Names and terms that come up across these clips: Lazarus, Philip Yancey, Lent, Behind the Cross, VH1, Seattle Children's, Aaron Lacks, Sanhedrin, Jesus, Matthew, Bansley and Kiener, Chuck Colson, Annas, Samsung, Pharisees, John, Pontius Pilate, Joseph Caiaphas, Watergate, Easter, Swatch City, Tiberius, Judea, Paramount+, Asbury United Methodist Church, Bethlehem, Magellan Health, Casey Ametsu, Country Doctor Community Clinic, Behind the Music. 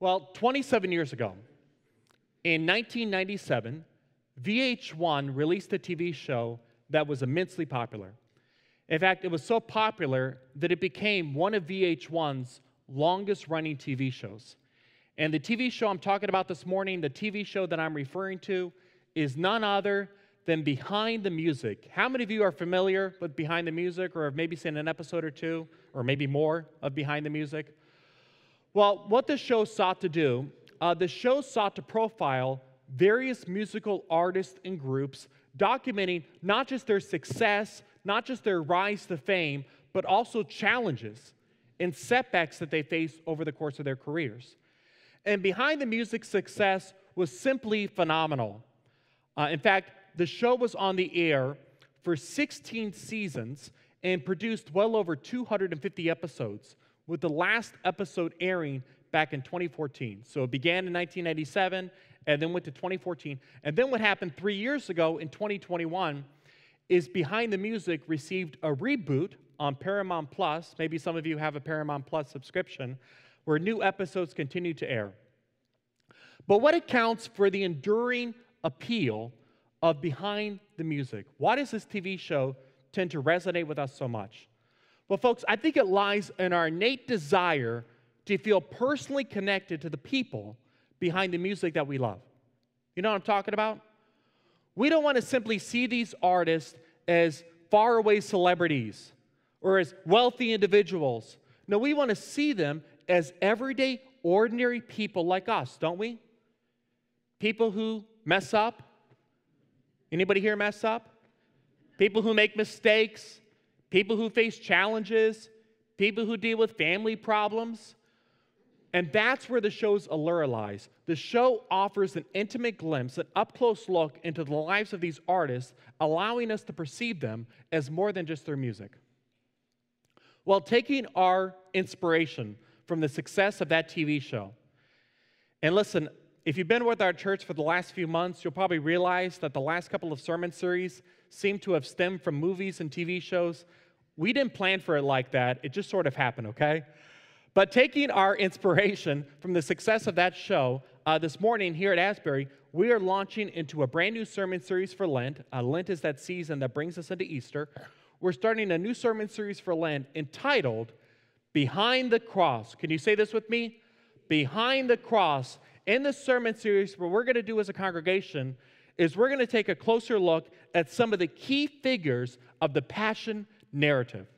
Well, 27 years ago, in 1997, VH1 released a TV show that was immensely popular. In fact, it was so popular that it became one of VH1's longest-running TV shows. And the TV show I'm talking about this morning, the TV show that I'm referring to, is none other than Behind the Music. How many of you are familiar with Behind the Music, or have maybe seen an episode or two, or maybe more of Behind the Music? Well, what the show sought to do, the show sought to profile various musical artists and groups, documenting not just their success, not just their rise to fame, but also challenges and setbacks that they faced over the course of their careers. And Behind the Music's success was simply phenomenal. In fact, the show was on the air for 16 seasons and produced well over 250 episodes, with the last episode airing back in 2014. So it began in 1997 and then went to 2014. And then what happened 3 years ago in 2021 is Behind the Music received a reboot on Paramount+. Maybe some of you have a Paramount+ subscription, where new episodes continue to air. But what accounts for the enduring appeal of Behind the Music? Why does this TV show tend to resonate with us so much? Well, folks, I think it lies in our innate desire to feel personally connected to the people behind the music that we love. You know what I'm talking about? We don't want to simply see these artists as faraway celebrities or as wealthy individuals. No, we want to see them as everyday, ordinary people like us, don't we? People who mess up. Anybody here mess up? People who make mistakes. People who face challenges. People who deal with family problems. And that's where the show's allure lies. The show offers an intimate glimpse, an up-close look into the lives of these artists, allowing us to perceive them as more than just their music. Well, taking our inspiration from the success of that TV show, and listen, if you've been with our church for the last few months, you'll probably realize that the last couple of sermon series seem to have stemmed from movies and TV shows. We didn't plan for it like that. It just sort of happened, okay? But taking our inspiration from the success of that show, this morning here at Asbury, we are launching into a brand new sermon series for Lent. Lent is that season that brings us into Easter. We're starting a new sermon series for Lent entitled Behind the Cross. Can you say this with me? Behind the Cross. In this sermon series, what we're going to do as a congregation is we're going to take a closer look at some of the key figures of the Passion narrative.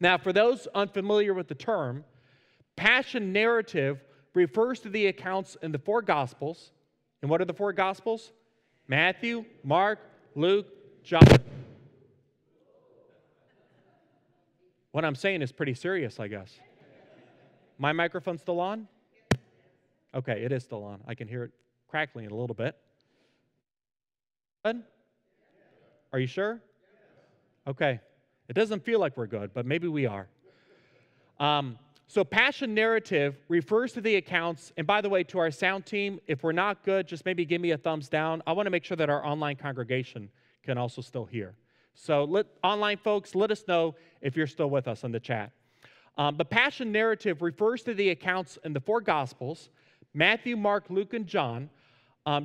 Now, for those unfamiliar with the term, Passion narrative refers to the accounts in the four Gospels. And what are the four Gospels? Matthew, Mark, Luke, John. What I'm saying is pretty serious, I guess. My microphone's still on? Okay, it is still on. I can hear it crackling a little bit. Good? Are you sure? Okay. It doesn't feel like we're good, but maybe we are. So Passion narrative refers to the accounts, and by the way, to our sound team, if we're not good, just maybe give me a thumbs down. I want to make sure that our online congregation can also still hear. So online folks, let us know if you're still with us in the chat. The Passion narrative refers to the accounts in the four Gospels, Matthew, Mark, Luke, and John,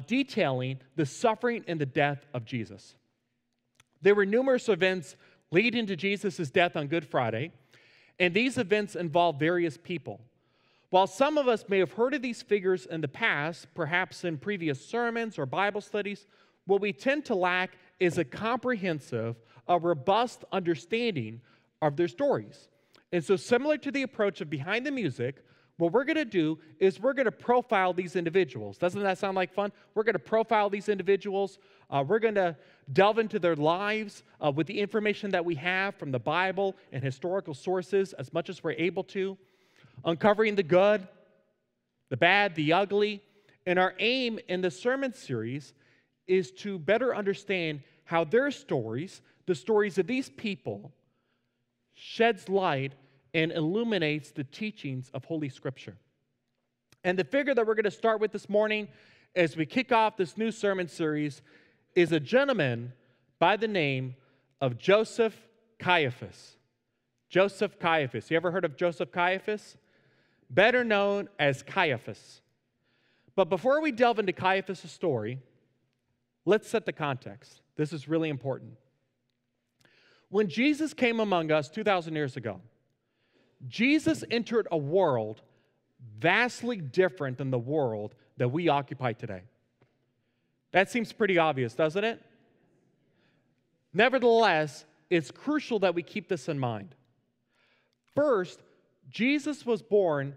detailing the suffering and the death of Jesus. There were numerous events leading to Jesus' death on Good Friday, and these events involve various people. While some of us may have heard of these figures in the past, perhaps in previous sermons or Bible studies, what we tend to lack is a comprehensive, a robust understanding of their stories. And so, similar to the approach of Behind the Music, what we're going to do is we're going to profile these individuals. Doesn't that sound like fun? We're going to profile these individuals. We're going to delve into their lives with the information that we have from the Bible and historical sources as much as we're able to, uncovering the good, the bad, the ugly. And our aim in the sermon series is to better understand how their stories, the stories of these people, sheds light and illuminates the teachings of Holy Scripture. And the figure that we're going to start with this morning as we kick off this new sermon series is a gentleman by the name of Joseph Caiaphas. Joseph Caiaphas. You ever heard of Joseph Caiaphas? Better known as Caiaphas. But before we delve into Caiaphas' story, let's set the context. This is really important. When Jesus came among us 2,000 years ago, Jesus entered a world vastly different than the world that we occupy today. That seems pretty obvious, doesn't it? Nevertheless, it's crucial that we keep this in mind. First, Jesus was born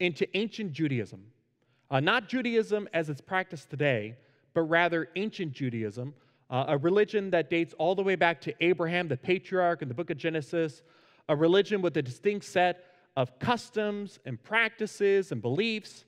into ancient Judaism. Not Judaism as it's practiced today, but rather ancient Judaism, a religion that dates all the way back to Abraham, the patriarch, in the book of Genesis, a religion with a distinct set of customs and practices and beliefs.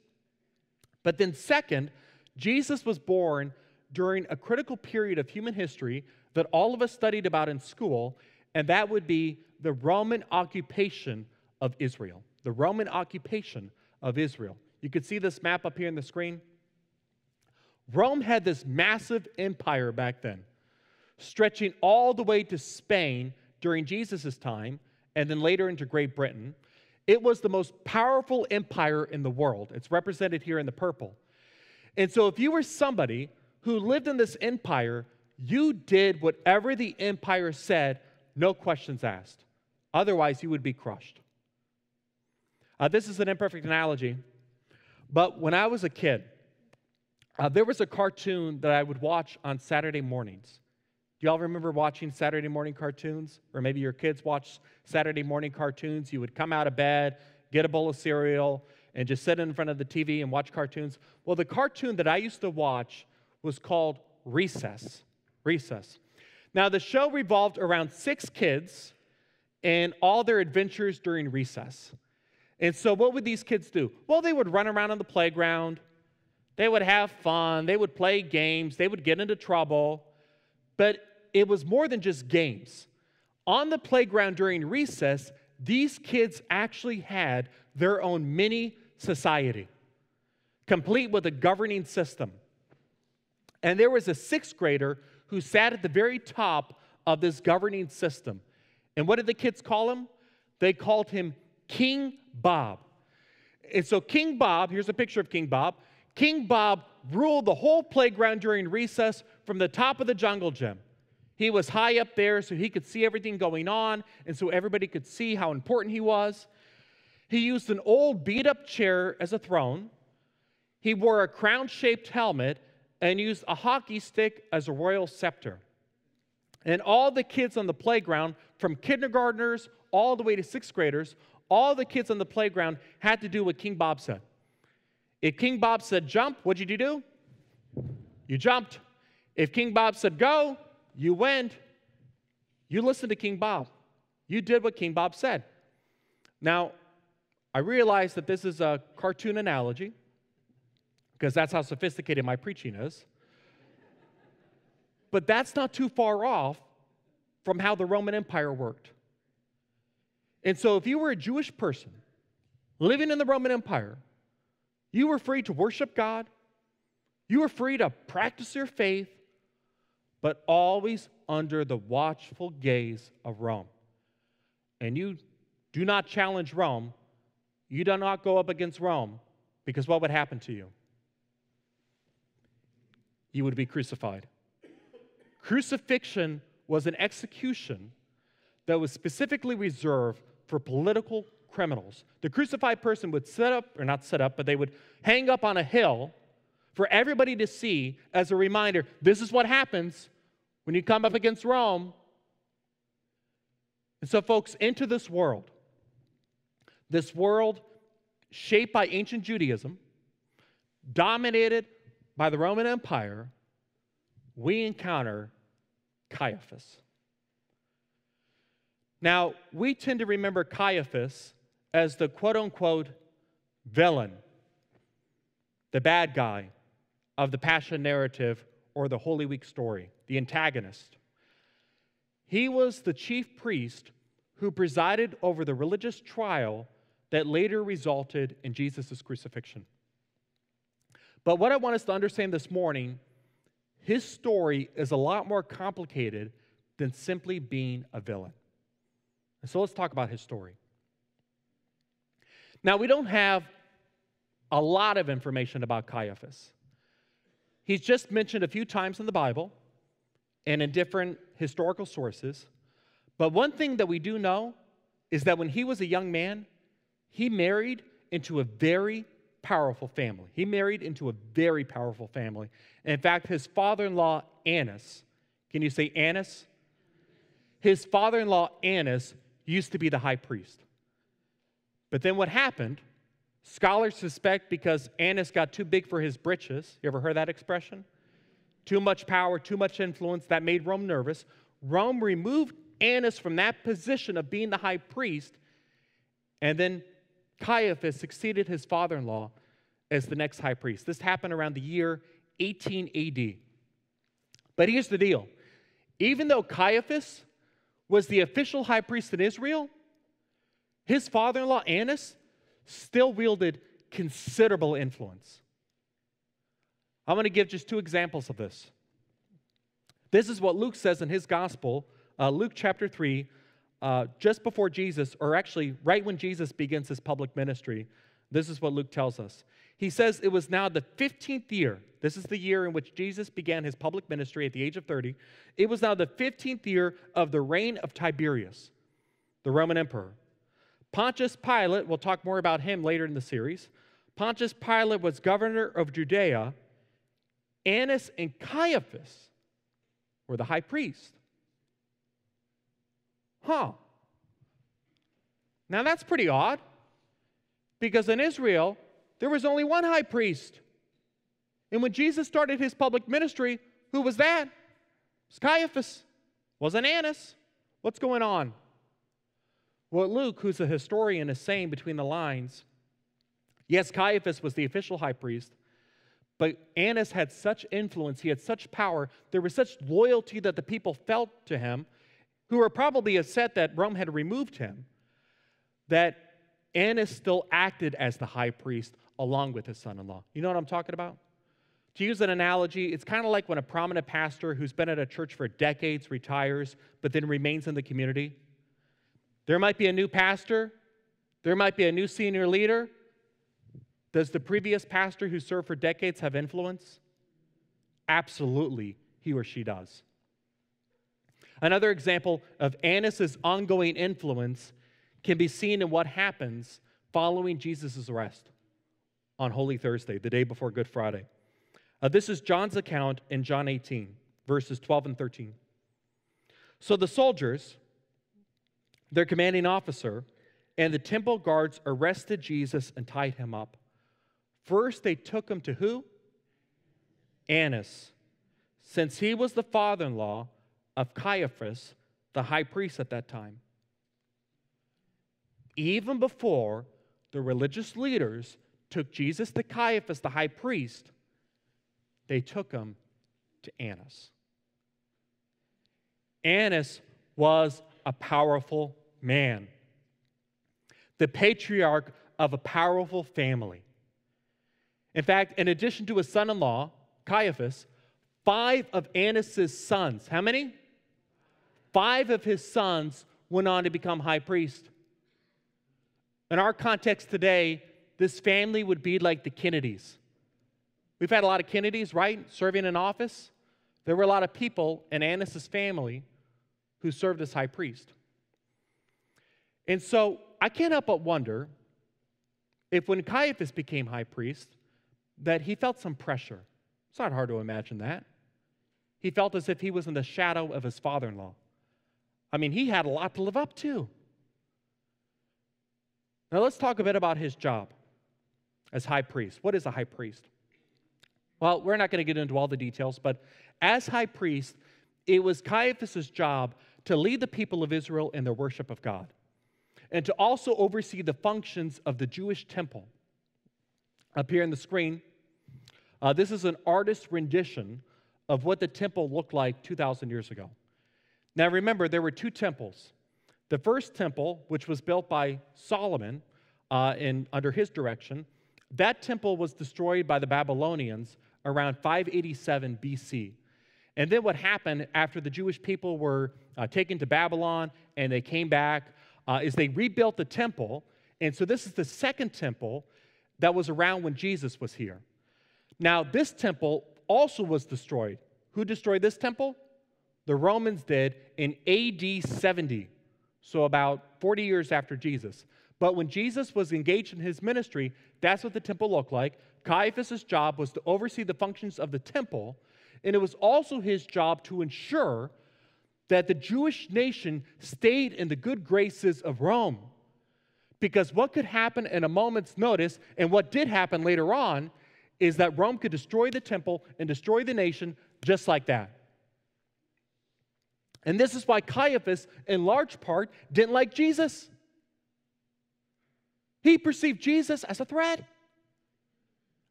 But then second, Jesus was born during a critical period of human history that all of us studied about in school, and that would be the Roman occupation of Israel. The Roman occupation of Israel. You can see this map up here on the screen. Rome had this massive empire back then, stretching all the way to Spain during Jesus' time, and then later into Great Britain. It was the most powerful empire in the world. It's represented here in the purple. And so if you were somebody who lived in this empire, you did whatever the empire said, no questions asked. Otherwise, you would be crushed. This is an imperfect analogy, but when I was a kid, there was a cartoon that I would watch on Saturday mornings. Do y'all remember watching Saturday morning cartoons? Or maybe your kids watched Saturday morning cartoons. You would come out of bed, get a bowl of cereal, and just sit in front of the TV and watch cartoons. Well, the cartoon that I used to watch was called Recess. Recess. Now, the show revolved around 6 kids and all their adventures during recess. And so what would these kids do? Well, they would run around on the playground. They would have fun. They would play games. They would get into trouble. But it was more than just games. On the playground during recess, these kids actually had their own mini society, complete with a governing system. And there was a 6th grader who sat at the very top of this governing system. And what did the kids call him? They called him King Bob. And so King Bob, here's a picture of King Bob. King Bob ruled the whole playground during recess from the top of the jungle gym. He was high up there so he could see everything going on and so everybody could see how important he was. He used an old beat-up chair as a throne. He wore a crown-shaped helmet and used a hockey stick as a royal scepter. And all the kids on the playground, from kindergartners all the way to 6th graders, all the kids on the playground had to do what King Bob said. If King Bob said jump, what did you do? You jumped. If King Bob said go, you went. You listened to King Bob. You did what King Bob said. Now, I realize that this is a cartoon analogy because that's how sophisticated my preaching is. But that's not too far off from how the Roman Empire worked. And so if you were a Jewish person living in the Roman Empire, you were free to worship God. You were free to practice your faith, but always under the watchful gaze of Rome. And you do not challenge Rome. You do not go up against Rome, because what would happen to you? You would be crucified. Crucifixion was an execution that was specifically reserved for political criminals. The crucified person would sit up, or not sit up, but they would hang up on a hill for everybody to see as a reminder, this is what happens when you come up against Rome. And so, folks, into this world shaped by ancient Judaism, dominated by the Roman Empire, we encounter Caiaphas. Now, we tend to remember Caiaphas as the quote-unquote villain, the bad guy of the Passion narrative or the Holy Week story, the antagonist. He was the chief priest who presided over the religious trial that later resulted in Jesus' crucifixion. But what I want us to understand this morning, his story is a lot more complicated than simply being a villain. And so let's talk about his story. Now, we don't have a lot of information about Caiaphas. He's just mentioned a few times in the Bible and in different historical sources. But one thing that we do know is that when he was a young man, he married into a very powerful family. He married into a very powerful family. And in fact, his father-in-law, Annas, can you say Annas? His father-in-law, Annas, used to be the high priest. But then what happened, scholars suspect because Annas got too big for his britches. You ever heard that expression? Too much power, too much influence. That made Rome nervous. Rome removed Annas from that position of being the high priest, and then Caiaphas succeeded his father-in-law as the next high priest. This happened around the year 18 AD. But here's the deal. Even though Caiaphas was the official high priest in Israel, his father-in-law, Annas, still wielded considerable influence. I'm going to give just two examples of this. This is what Luke says in his gospel, Luke chapter 3, just before Jesus, or actually right when Jesus begins his public ministry. This is what Luke tells us. He says, it was now the 15th year. This is the year in which Jesus began his public ministry at the age of 30. It was now the 15th year of the reign of Tiberius, the Roman emperor. Pontius Pilate, we'll talk more about him later in the series. Pontius Pilate was governor of Judea. Annas and Caiaphas were the high priest. Huh. Now that's pretty odd, because in Israel, there was only one high priest. And when Jesus started his public ministry, who was that? It was Caiaphas. It wasn't Annas. What's going on? Well, Luke, who's a historian, is saying between the lines, yes, Caiaphas was the official high priest, but Annas had such influence, he had such power, there was such loyalty that the people felt to him, who were probably upset that Rome had removed him, that Annas still acted as the high priest along with his son-in-law. You know what I'm talking about? To use an analogy, it's kind of like when a prominent pastor who's been at a church for decades retires, but then remains in the community. There might be a new pastor. There might be a new senior leader. Does the previous pastor who served for decades have influence? Absolutely, he or she does. Another example of Annas' ongoing influence can be seen in what happens following Jesus' arrest on Holy Thursday, the day before Good Friday. This is John's account in John 18, verses 12 and 13. So the soldiers, their commanding officer, and the temple guards arrested Jesus and tied him up. First, they took him to who? Annas, since he was the father-in-law of Caiaphas, the high priest at that time. Even before the religious leaders took Jesus to Caiaphas, the high priest, they took him to Annas. Annas was a powerful man, the patriarch of a powerful family. In fact, in addition to his son-in-law, Caiaphas, 5 of Annas' sons, how many? 5 of his sons went on to become high priest. In our context today, this family would be like the Kennedys. We've had a lot of Kennedys, right, serving in office. There were a lot of people in Annas' family who served as high priest. And so I can't help but wonder if when Caiaphas became high priest that he felt some pressure. It's not hard to imagine that. He felt as if he was in the shadow of his father-in-law. I mean, he had a lot to live up to. Now let's talk a bit about his job. as high priest. What is a high priest? Well, we're not going to get into all the details, but as high priest, it was Caiaphas' job to lead the people of Israel in their worship of God and to also oversee the functions of the Jewish temple. Up here on the screen, this is an artist's rendition of what the temple looked like 2,000 years ago. Now remember, there were two temples. The first temple, which was built by Solomon under his direction, that temple was destroyed by the Babylonians around 587 BC. And then what happened after the Jewish people were taken to Babylon and they came back is they rebuilt the temple. And so this is the second temple that was around when Jesus was here. Now, this temple also was destroyed. Who destroyed this temple? The Romans did in AD 70, so about 40 years after Jesus. But when Jesus was engaged in his ministry, that's what the temple looked like. Caiaphas' job was to oversee the functions of the temple, and it was also his job to ensure that the Jewish nation stayed in the good graces of Rome. Because what could happen in a moment's notice, and what did happen later on, is that Rome could destroy the temple and destroy the nation just like that. And this is why Caiaphas, in large part, didn't like Jesus. He perceived Jesus as a threat.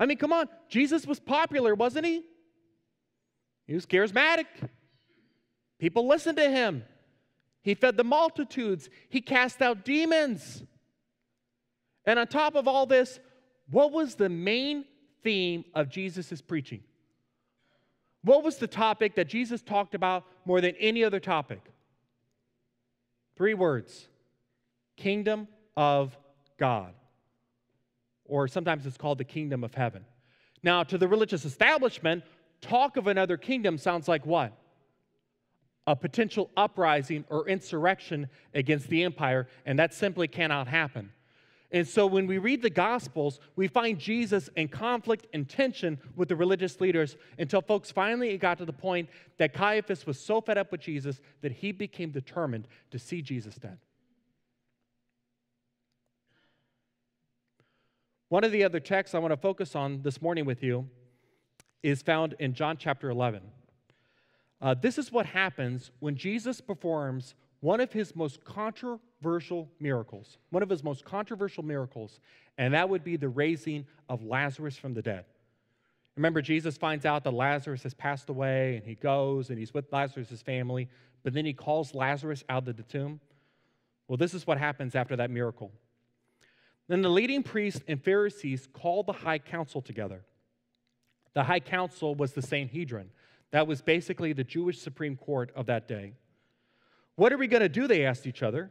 I mean, come on. Jesus was popular, wasn't he? He was charismatic. People listened to him. He fed the multitudes. He cast out demons. And on top of all this, what was the main theme of Jesus' preaching? What was the topic that Jesus talked about more than any other topic? Three words. Kingdom of God, or sometimes it's called the kingdom of heaven. Now, to the religious establishment, talk of another kingdom sounds like what? A potential uprising or insurrection against the empire, and that simply cannot happen. And so when we read the Gospels, we find Jesus in conflict and tension with the religious leaders until, folks, finally it got to the point that Caiaphas was so fed up with Jesus that he became determined to see Jesus dead. One of the other texts I want to focus on this morning with you is found in John chapter 11. This is what happens when Jesus performs one of his most controversial miracles, and that would be the raising of Lazarus from the dead. Remember, Jesus finds out that Lazarus has passed away, and he goes, and he's with Lazarus' family, but then he calls Lazarus out of the tomb. Well, this is what happens after that miracle. Then the leading priests and Pharisees called the high council together. The high council was the Sanhedrin. That was basically the Jewish Supreme Court of that day. What are we going to do, they asked each other.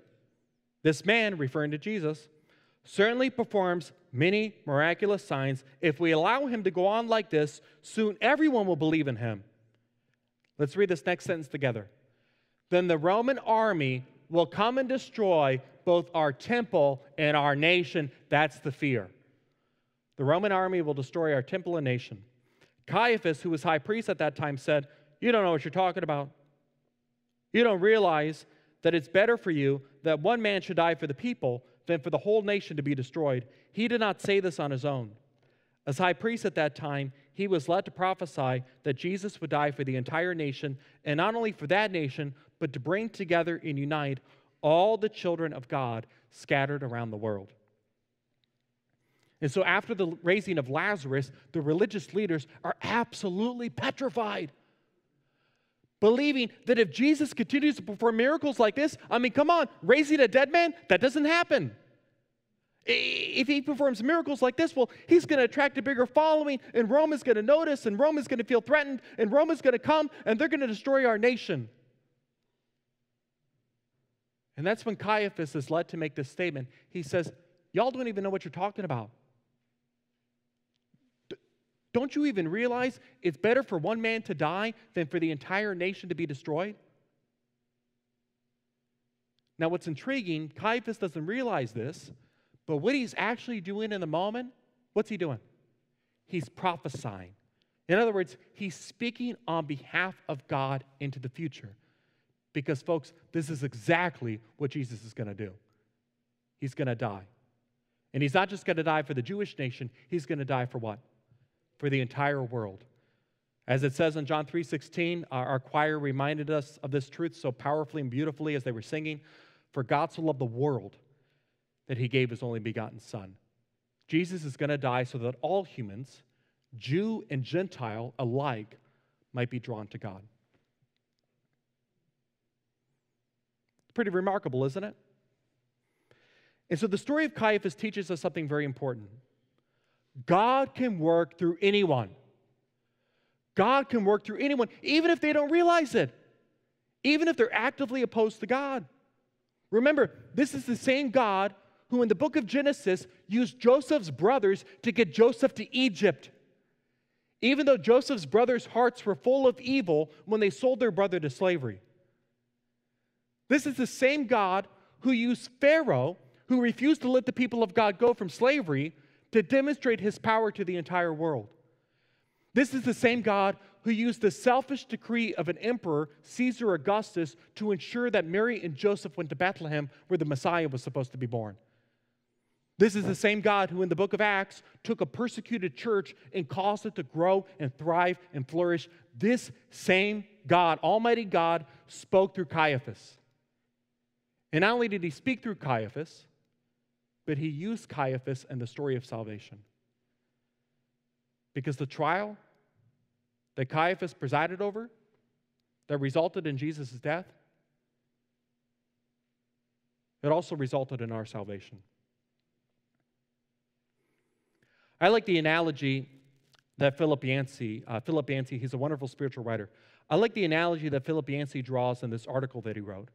This man, referring to Jesus, certainly performs many miraculous signs. If we allow him to go on like this, soon everyone will believe in him. Let's read this next sentence together. Then the Roman army will come and destroy both our temple and our nation. That's the fear. The Roman army will destroy our temple and nation. Caiaphas, who was high priest at that time, said, "You don't know what you're talking about. You don't realize that it's better for you that one man should die for the people than for the whole nation to be destroyed." He did not say this on his own. As high priest at that time, he was led to prophesy that Jesus would die for the entire nation, and not only for that nation, but to bring together and unite all the children of God scattered around the world. And so after the raising of Lazarus, the religious leaders are absolutely petrified, believing that if Jesus continues to perform miracles like this, I mean, come on, raising a dead man, that doesn't happen. If he performs miracles like this, well, he's going to attract a bigger following, and Rome is going to notice, and Rome is going to feel threatened, and Rome is going to come, and they're going to destroy our nation. And that's when Caiaphas is led to make this statement. He says, y'all don't even know what you're talking about. Don't you even realize it's better for one man to die than for the entire nation to be destroyed? Now, what's intriguing, Caiaphas doesn't realize this, but what he's actually doing in the moment, what's he doing? He's prophesying. In other words, he's speaking on behalf of God into the future. Because, folks, this is exactly what Jesus is going to do. He's going to die. And he's not just going to die for the Jewish nation, he's going to die for what? For the entire world. As it says in John 3:16, our choir reminded us of this truth so powerfully and beautifully as they were singing, "For God so loved the world that he gave his only begotten son." Jesus is going to die so that all humans, Jew and Gentile alike, might be drawn to God. Pretty remarkable, isn't it? And so the story of Caiaphas teaches us something very important. God can work through anyone. God can work through anyone, even if they don't realize it, even if they're actively opposed to God. Remember, this is the same God who in the book of Genesis used Joseph's brothers to get Joseph to Egypt. Even though Joseph's brothers' hearts were full of evil when they sold their brother to slavery. This is the same God who used Pharaoh, who refused to let the people of God go from slavery, to demonstrate his power to the entire world. This is the same God who used the selfish decree of an emperor, Caesar Augustus, to ensure that Mary and Joseph went to Bethlehem where the Messiah was supposed to be born. This is the same God who in the book of Acts took a persecuted church and caused it to grow and thrive and flourish. This same God, Almighty God, spoke through Caiaphas. And not only did he speak through Caiaphas, but he used Caiaphas in the story of salvation. Because the trial that Caiaphas presided over, that resulted in Jesus' death, it also resulted in our salvation. I like the analogy that Philip Yancey, he's a wonderful spiritual writer. I like the analogy that Philip Yancey draws in this article that he wrote.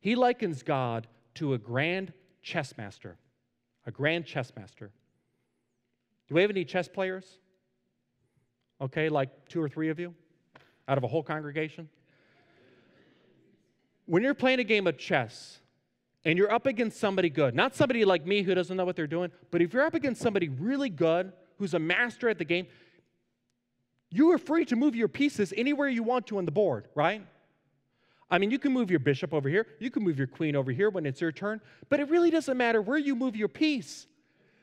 He likens God to a grand chess master. A grand chess master. Do we have any chess players? Okay, like 2 or 3 of you out of a whole congregation? When you're playing a game of chess and you're up against somebody good, not somebody like me who doesn't know what they're doing, but if you're up against somebody really good who's a master at the game, you are free to move your pieces anywhere you want to on the board, right? I mean, you can move your bishop over here. You can move your queen over here when it's your turn. But it really doesn't matter where you move your piece.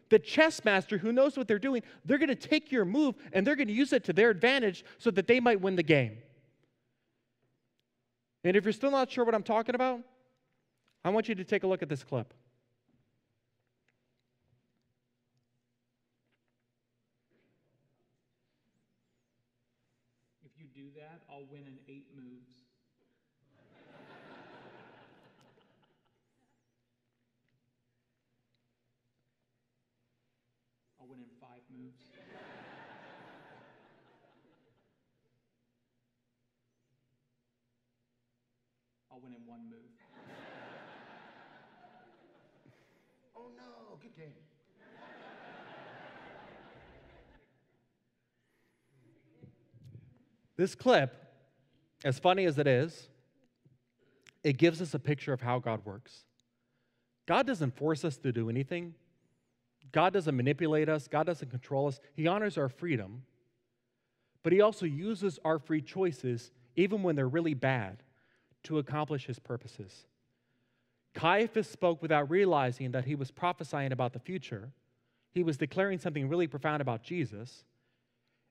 The chess master who knows what they're doing, they're going to take your move and they're going to use it to their advantage so that they might win the game. And if you're still not sure what I'm talking about, I want you to take a look at this clip. If you do that, I'll win in 8 moves. In 5 moves. I'll win in 1 move. Oh no, good game. This clip, as funny as it is, it gives us a picture of how God works. God doesn't force us to do anything. God doesn't manipulate us. God doesn't control us. He honors our freedom, but he also uses our free choices, even when they're really bad, to accomplish his purposes. Caiaphas spoke without realizing that he was prophesying about the future. He was declaring something really profound about Jesus,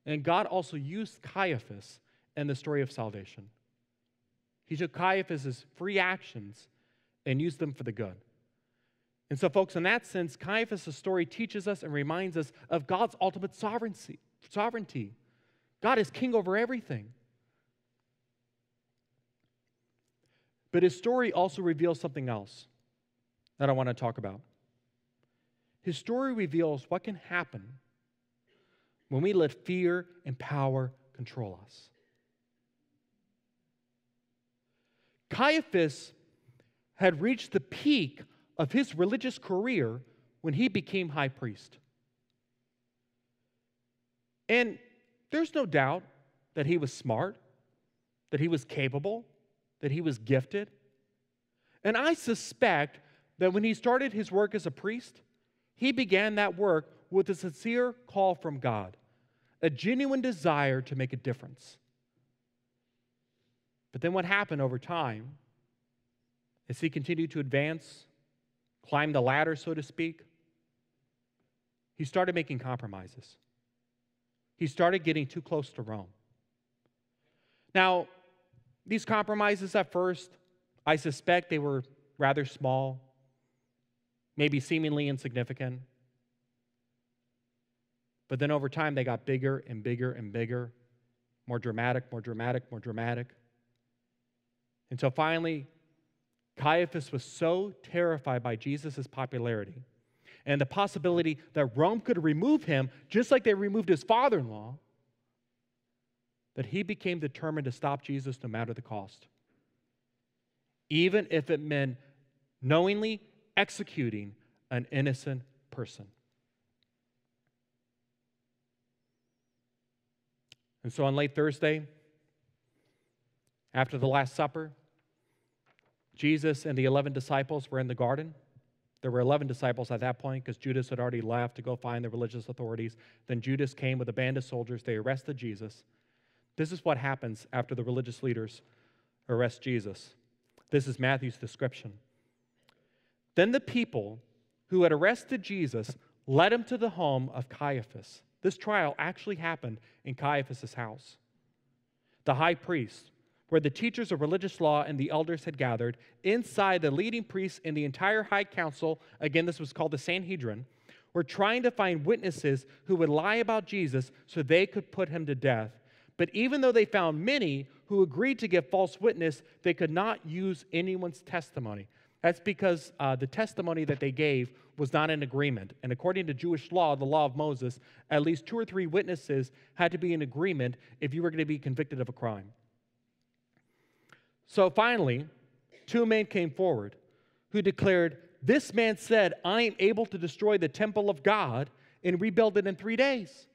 and God also used Caiaphas in the story of salvation. He took Caiaphas' free actions and used them for the good. And so, folks, in that sense, Caiaphas' story teaches us and reminds us of God's ultimate sovereignty. God is king over everything. But his story also reveals something else that I want to talk about. His story reveals what can happen when we let fear and power control us. Caiaphas had reached the peak of his religious career when he became high priest. And there's no doubt that he was smart, that he was capable, that he was gifted. And I suspect that when he started his work as a priest, he began that work with a sincere call from God, a genuine desire to make a difference. But then what happened over time as he continued to advance, climb the ladder, so to speak, He started making compromises. He started getting too close to Rome. Now, these compromises at first, I suspect they were rather small, maybe seemingly insignificant. But then over time, they got bigger and bigger and bigger, more dramatic, more dramatic, more dramatic. Until finally, Caiaphas was so terrified by Jesus' popularity and the possibility that Rome could remove him, just like they removed his father-in-law, that he became determined to stop Jesus no matter the cost. Even if it meant knowingly executing an innocent person. And so on late Thursday, after the Last Supper, Jesus and the 11 disciples were in the garden. There were 11 disciples at that point because Judas had already left to go find the religious authorities. Then Judas came with a band of soldiers. They arrested Jesus. This is what happens after the religious leaders arrest Jesus. This is Matthew's description. Then the people who had arrested Jesus led him to the home of Caiaphas. This trial actually happened in Caiaphas' house. The high priest, where the teachers of religious law and the elders had gathered, inside the leading priests and the entire high council, again, this was called the Sanhedrin, were trying to find witnesses who would lie about Jesus so they could put him to death. But even though they found many who agreed to give false witness, they could not use anyone's testimony. That's because the testimony that they gave was not in agreement. And according to Jewish law, the law of Moses, at least 2 or 3 witnesses had to be in agreement if you were going to be convicted of a crime. So finally, 2 men came forward who declared, "This man said, I am able to destroy the temple of God and rebuild it in 3 days."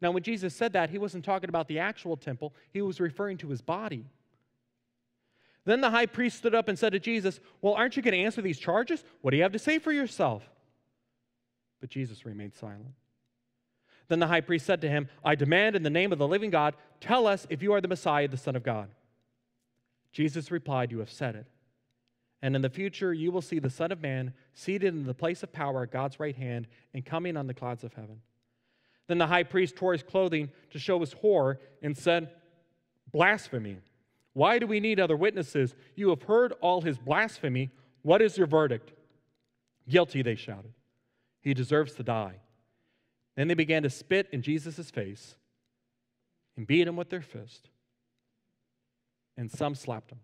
Now, when Jesus said that, he wasn't talking about the actual temple. He was referring to his body. Then the high priest stood up and said to Jesus, "Well, aren't you going to answer these charges? What do you have to say for yourself?" But Jesus remained silent. Then the high priest said to him, "I demand in the name of the living God, tell us if you are the Messiah, the Son of God." Jesus replied, "You have said it. And in the future you will see the Son of Man seated in the place of power at God's right hand and coming on the clouds of heaven." Then the high priest tore his clothing to show his horror and said, "Blasphemy. Why do we need other witnesses? You have heard all his blasphemy. What is your verdict?" "Guilty," they shouted. "He deserves to die." Then they began to spit in Jesus' face and beat him with their fist. And some slapped him.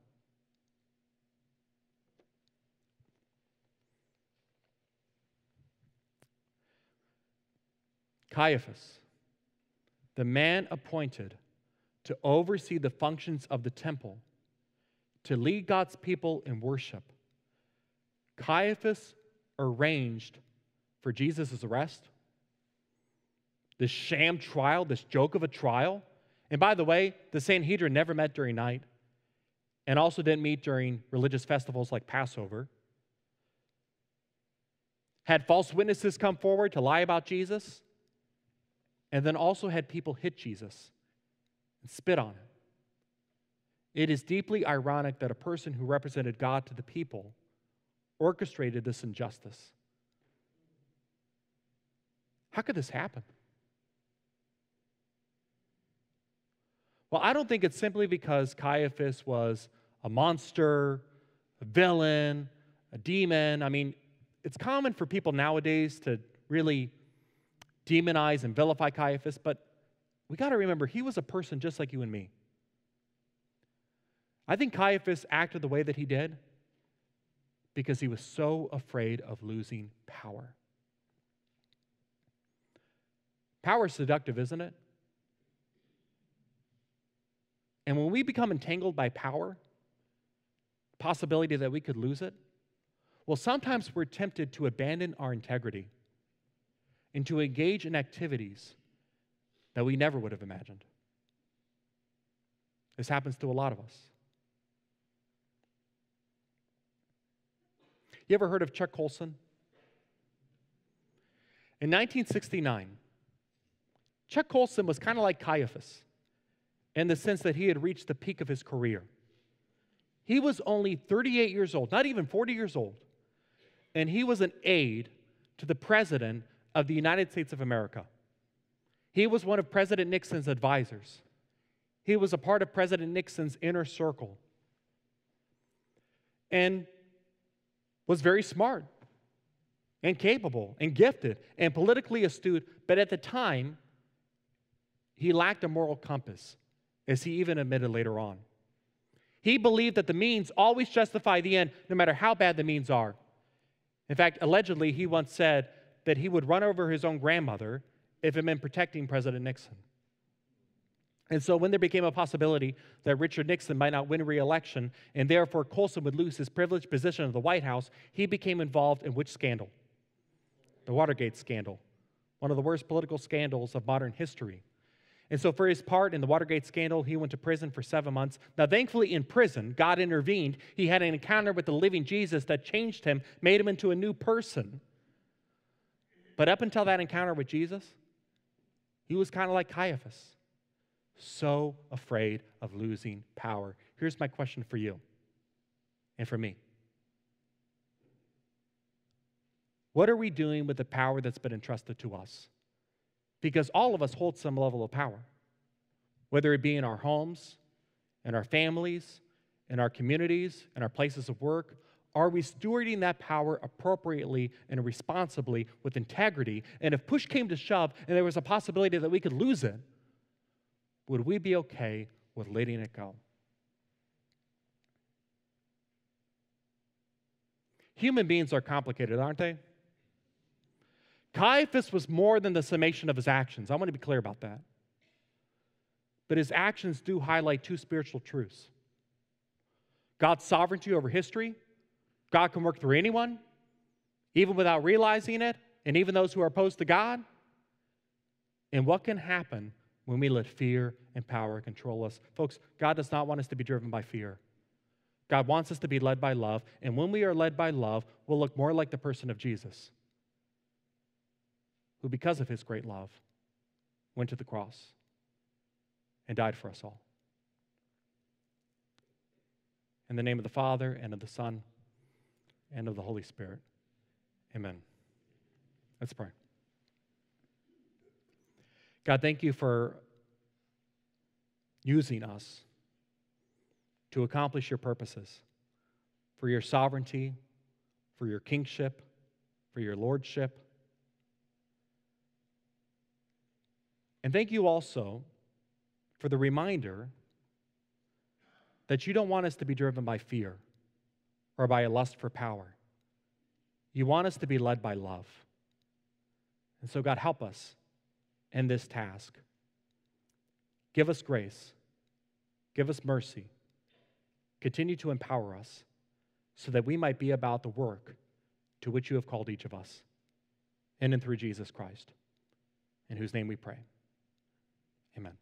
Caiaphas, the man appointed to oversee the functions of the temple, to lead God's people in worship, Caiaphas arranged for Jesus' arrest, this sham trial, this joke of a trial. And by the way, the Sanhedrin never met during night and also didn't meet during religious festivals like Passover. Had false witnesses come forward to lie about Jesus, and then also had people hit Jesus and spit on him. It is deeply ironic that a person who represented God to the people orchestrated this injustice. How could this happen? Well, I don't think it's simply because Caiaphas was a monster, a villain, a demon. I mean, it's common for people nowadays to really demonize and vilify Caiaphas, but we got to remember, he was a person just like you and me. I think Caiaphas acted the way that he did because he was so afraid of losing power. Power is seductive, isn't it? And when we become entangled by power, the possibility that we could lose it, well, sometimes we're tempted to abandon our integrity and to engage in activities that we never would have imagined. This happens to a lot of us. You ever heard of Chuck Colson? In 1969, Chuck Colson was kind of like Caiaphas in the sense that he had reached the peak of his career. He was only 38 years old, not even 40 years old, and he was an aide to the president of the United States of America. He was one of President Nixon's advisors. He was a part of President Nixon's inner circle and was very smart and capable and gifted and politically astute, but at the time, he lacked a moral compass, as he even admitted later on. He believed that the means always justify the end, no matter how bad the means are. In fact, allegedly, he once said that he would run over his own grandmother if it meant protecting President Nixon. And so when there became a possibility that Richard Nixon might not win re-election, and therefore Colson would lose his privileged position of the White House, he became involved in which scandal? The Watergate scandal, one of the worst political scandals of modern history. And so for his part in the Watergate scandal, he went to prison for 7 months. Now, thankfully, in prison, God intervened. He had an encounter with the living Jesus that changed him, made him into a new person. But up until that encounter with Jesus, he was kind of like Caiaphas, so afraid of losing power. Here's my question for you and for me. What are we doing with the power that's been entrusted to us? Because all of us hold some level of power, whether it be in our homes, in our families, in our communities, in our places of work. Are we stewarding that power appropriately and responsibly with integrity? And if push came to shove and there was a possibility that we could lose it, would we be okay with letting it go? Human beings are complicated, aren't they? Caiaphas was more than the summation of his actions. I want to be clear about that. But his actions do highlight two spiritual truths. God's sovereignty over history. God can work through anyone, even without realizing it, and even those who are opposed to God. And what can happen when we let fear and power control us? Folks, God does not want us to be driven by fear. God wants us to be led by love. And when we are led by love, we'll look more like the person of Jesus, who, because of his great love, went to the cross and died for us all. In the name of the Father, and of the Son, and of the Holy Spirit. Amen. Let's pray. God, thank you for using us to accomplish your purposes, for your sovereignty, for your kingship, for your lordship. And thank you also for the reminder that you don't want us to be driven by fear or by a lust for power. You want us to be led by love. And so, God, help us in this task. Give us grace. Give us mercy. Continue to empower us so that we might be about the work to which you have called each of us, in and through Jesus Christ, in whose name we pray. Amen.